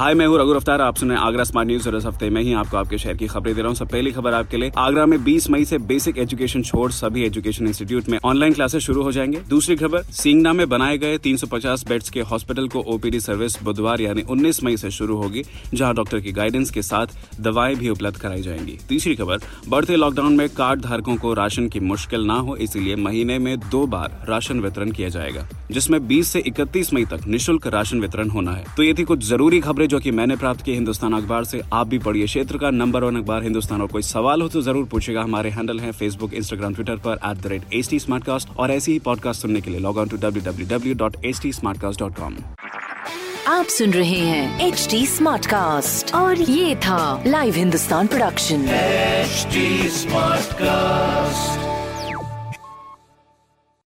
हाय, मैं हूँ रघु अफ्तार। आप सुने आगरा स्मार्ट न्यूज और इस हफ्ते में ही आपको आपके शहर की खबरें दे रहा हूँ। सब पहली खबर आपके लिए, आगरा में 20 मई से बेसिक एजुकेशन छोड़ सभी एजुकेशन इंस्टीट्यूट में ऑनलाइन क्लासेस शुरू हो जाएंगे। दूसरी खबर, सिंगना में बनाए गए 350 बेड्स के हॉस्पिटल को ओपीडी सर्विस बुधवार यानी 19 मई से शुरू होगी, जहाँ डॉक्टर की गाइडेंस के साथ दवाएं भी उपलब्ध कराई जाएंगी। तीसरी खबर, बढ़ते लॉकडाउन में कार्ड धारकों को राशन की मुश्किल न हो इसीलिए महीने में 2 बार राशन वितरण किया जाएगा, जिसमें 20 से 31 मई तक निःशुल्क राशन वितरण होना है। तो ये थी कुछ जरूरी खबरें जो कि मैंने प्राप्त की हिंदुस्तान अखबार से। आप भी पढ़िए क्षेत्र का नंबर 1 अखबार हिंदुस्तान, और कोई सवाल हो तो जरूर पूछेगा। हमारे हैंडल हैं फेसबुक, इंस्टाग्राम, ट्विटर पर @HT Smartcast, और ऐसी ही पॉडकास्ट सुनने के लिए लॉग ऑन टू www.htsmartcast.com। आप सुन रहे हैं HT Smartcast और ये था live Hindustan production. HT Smartcast।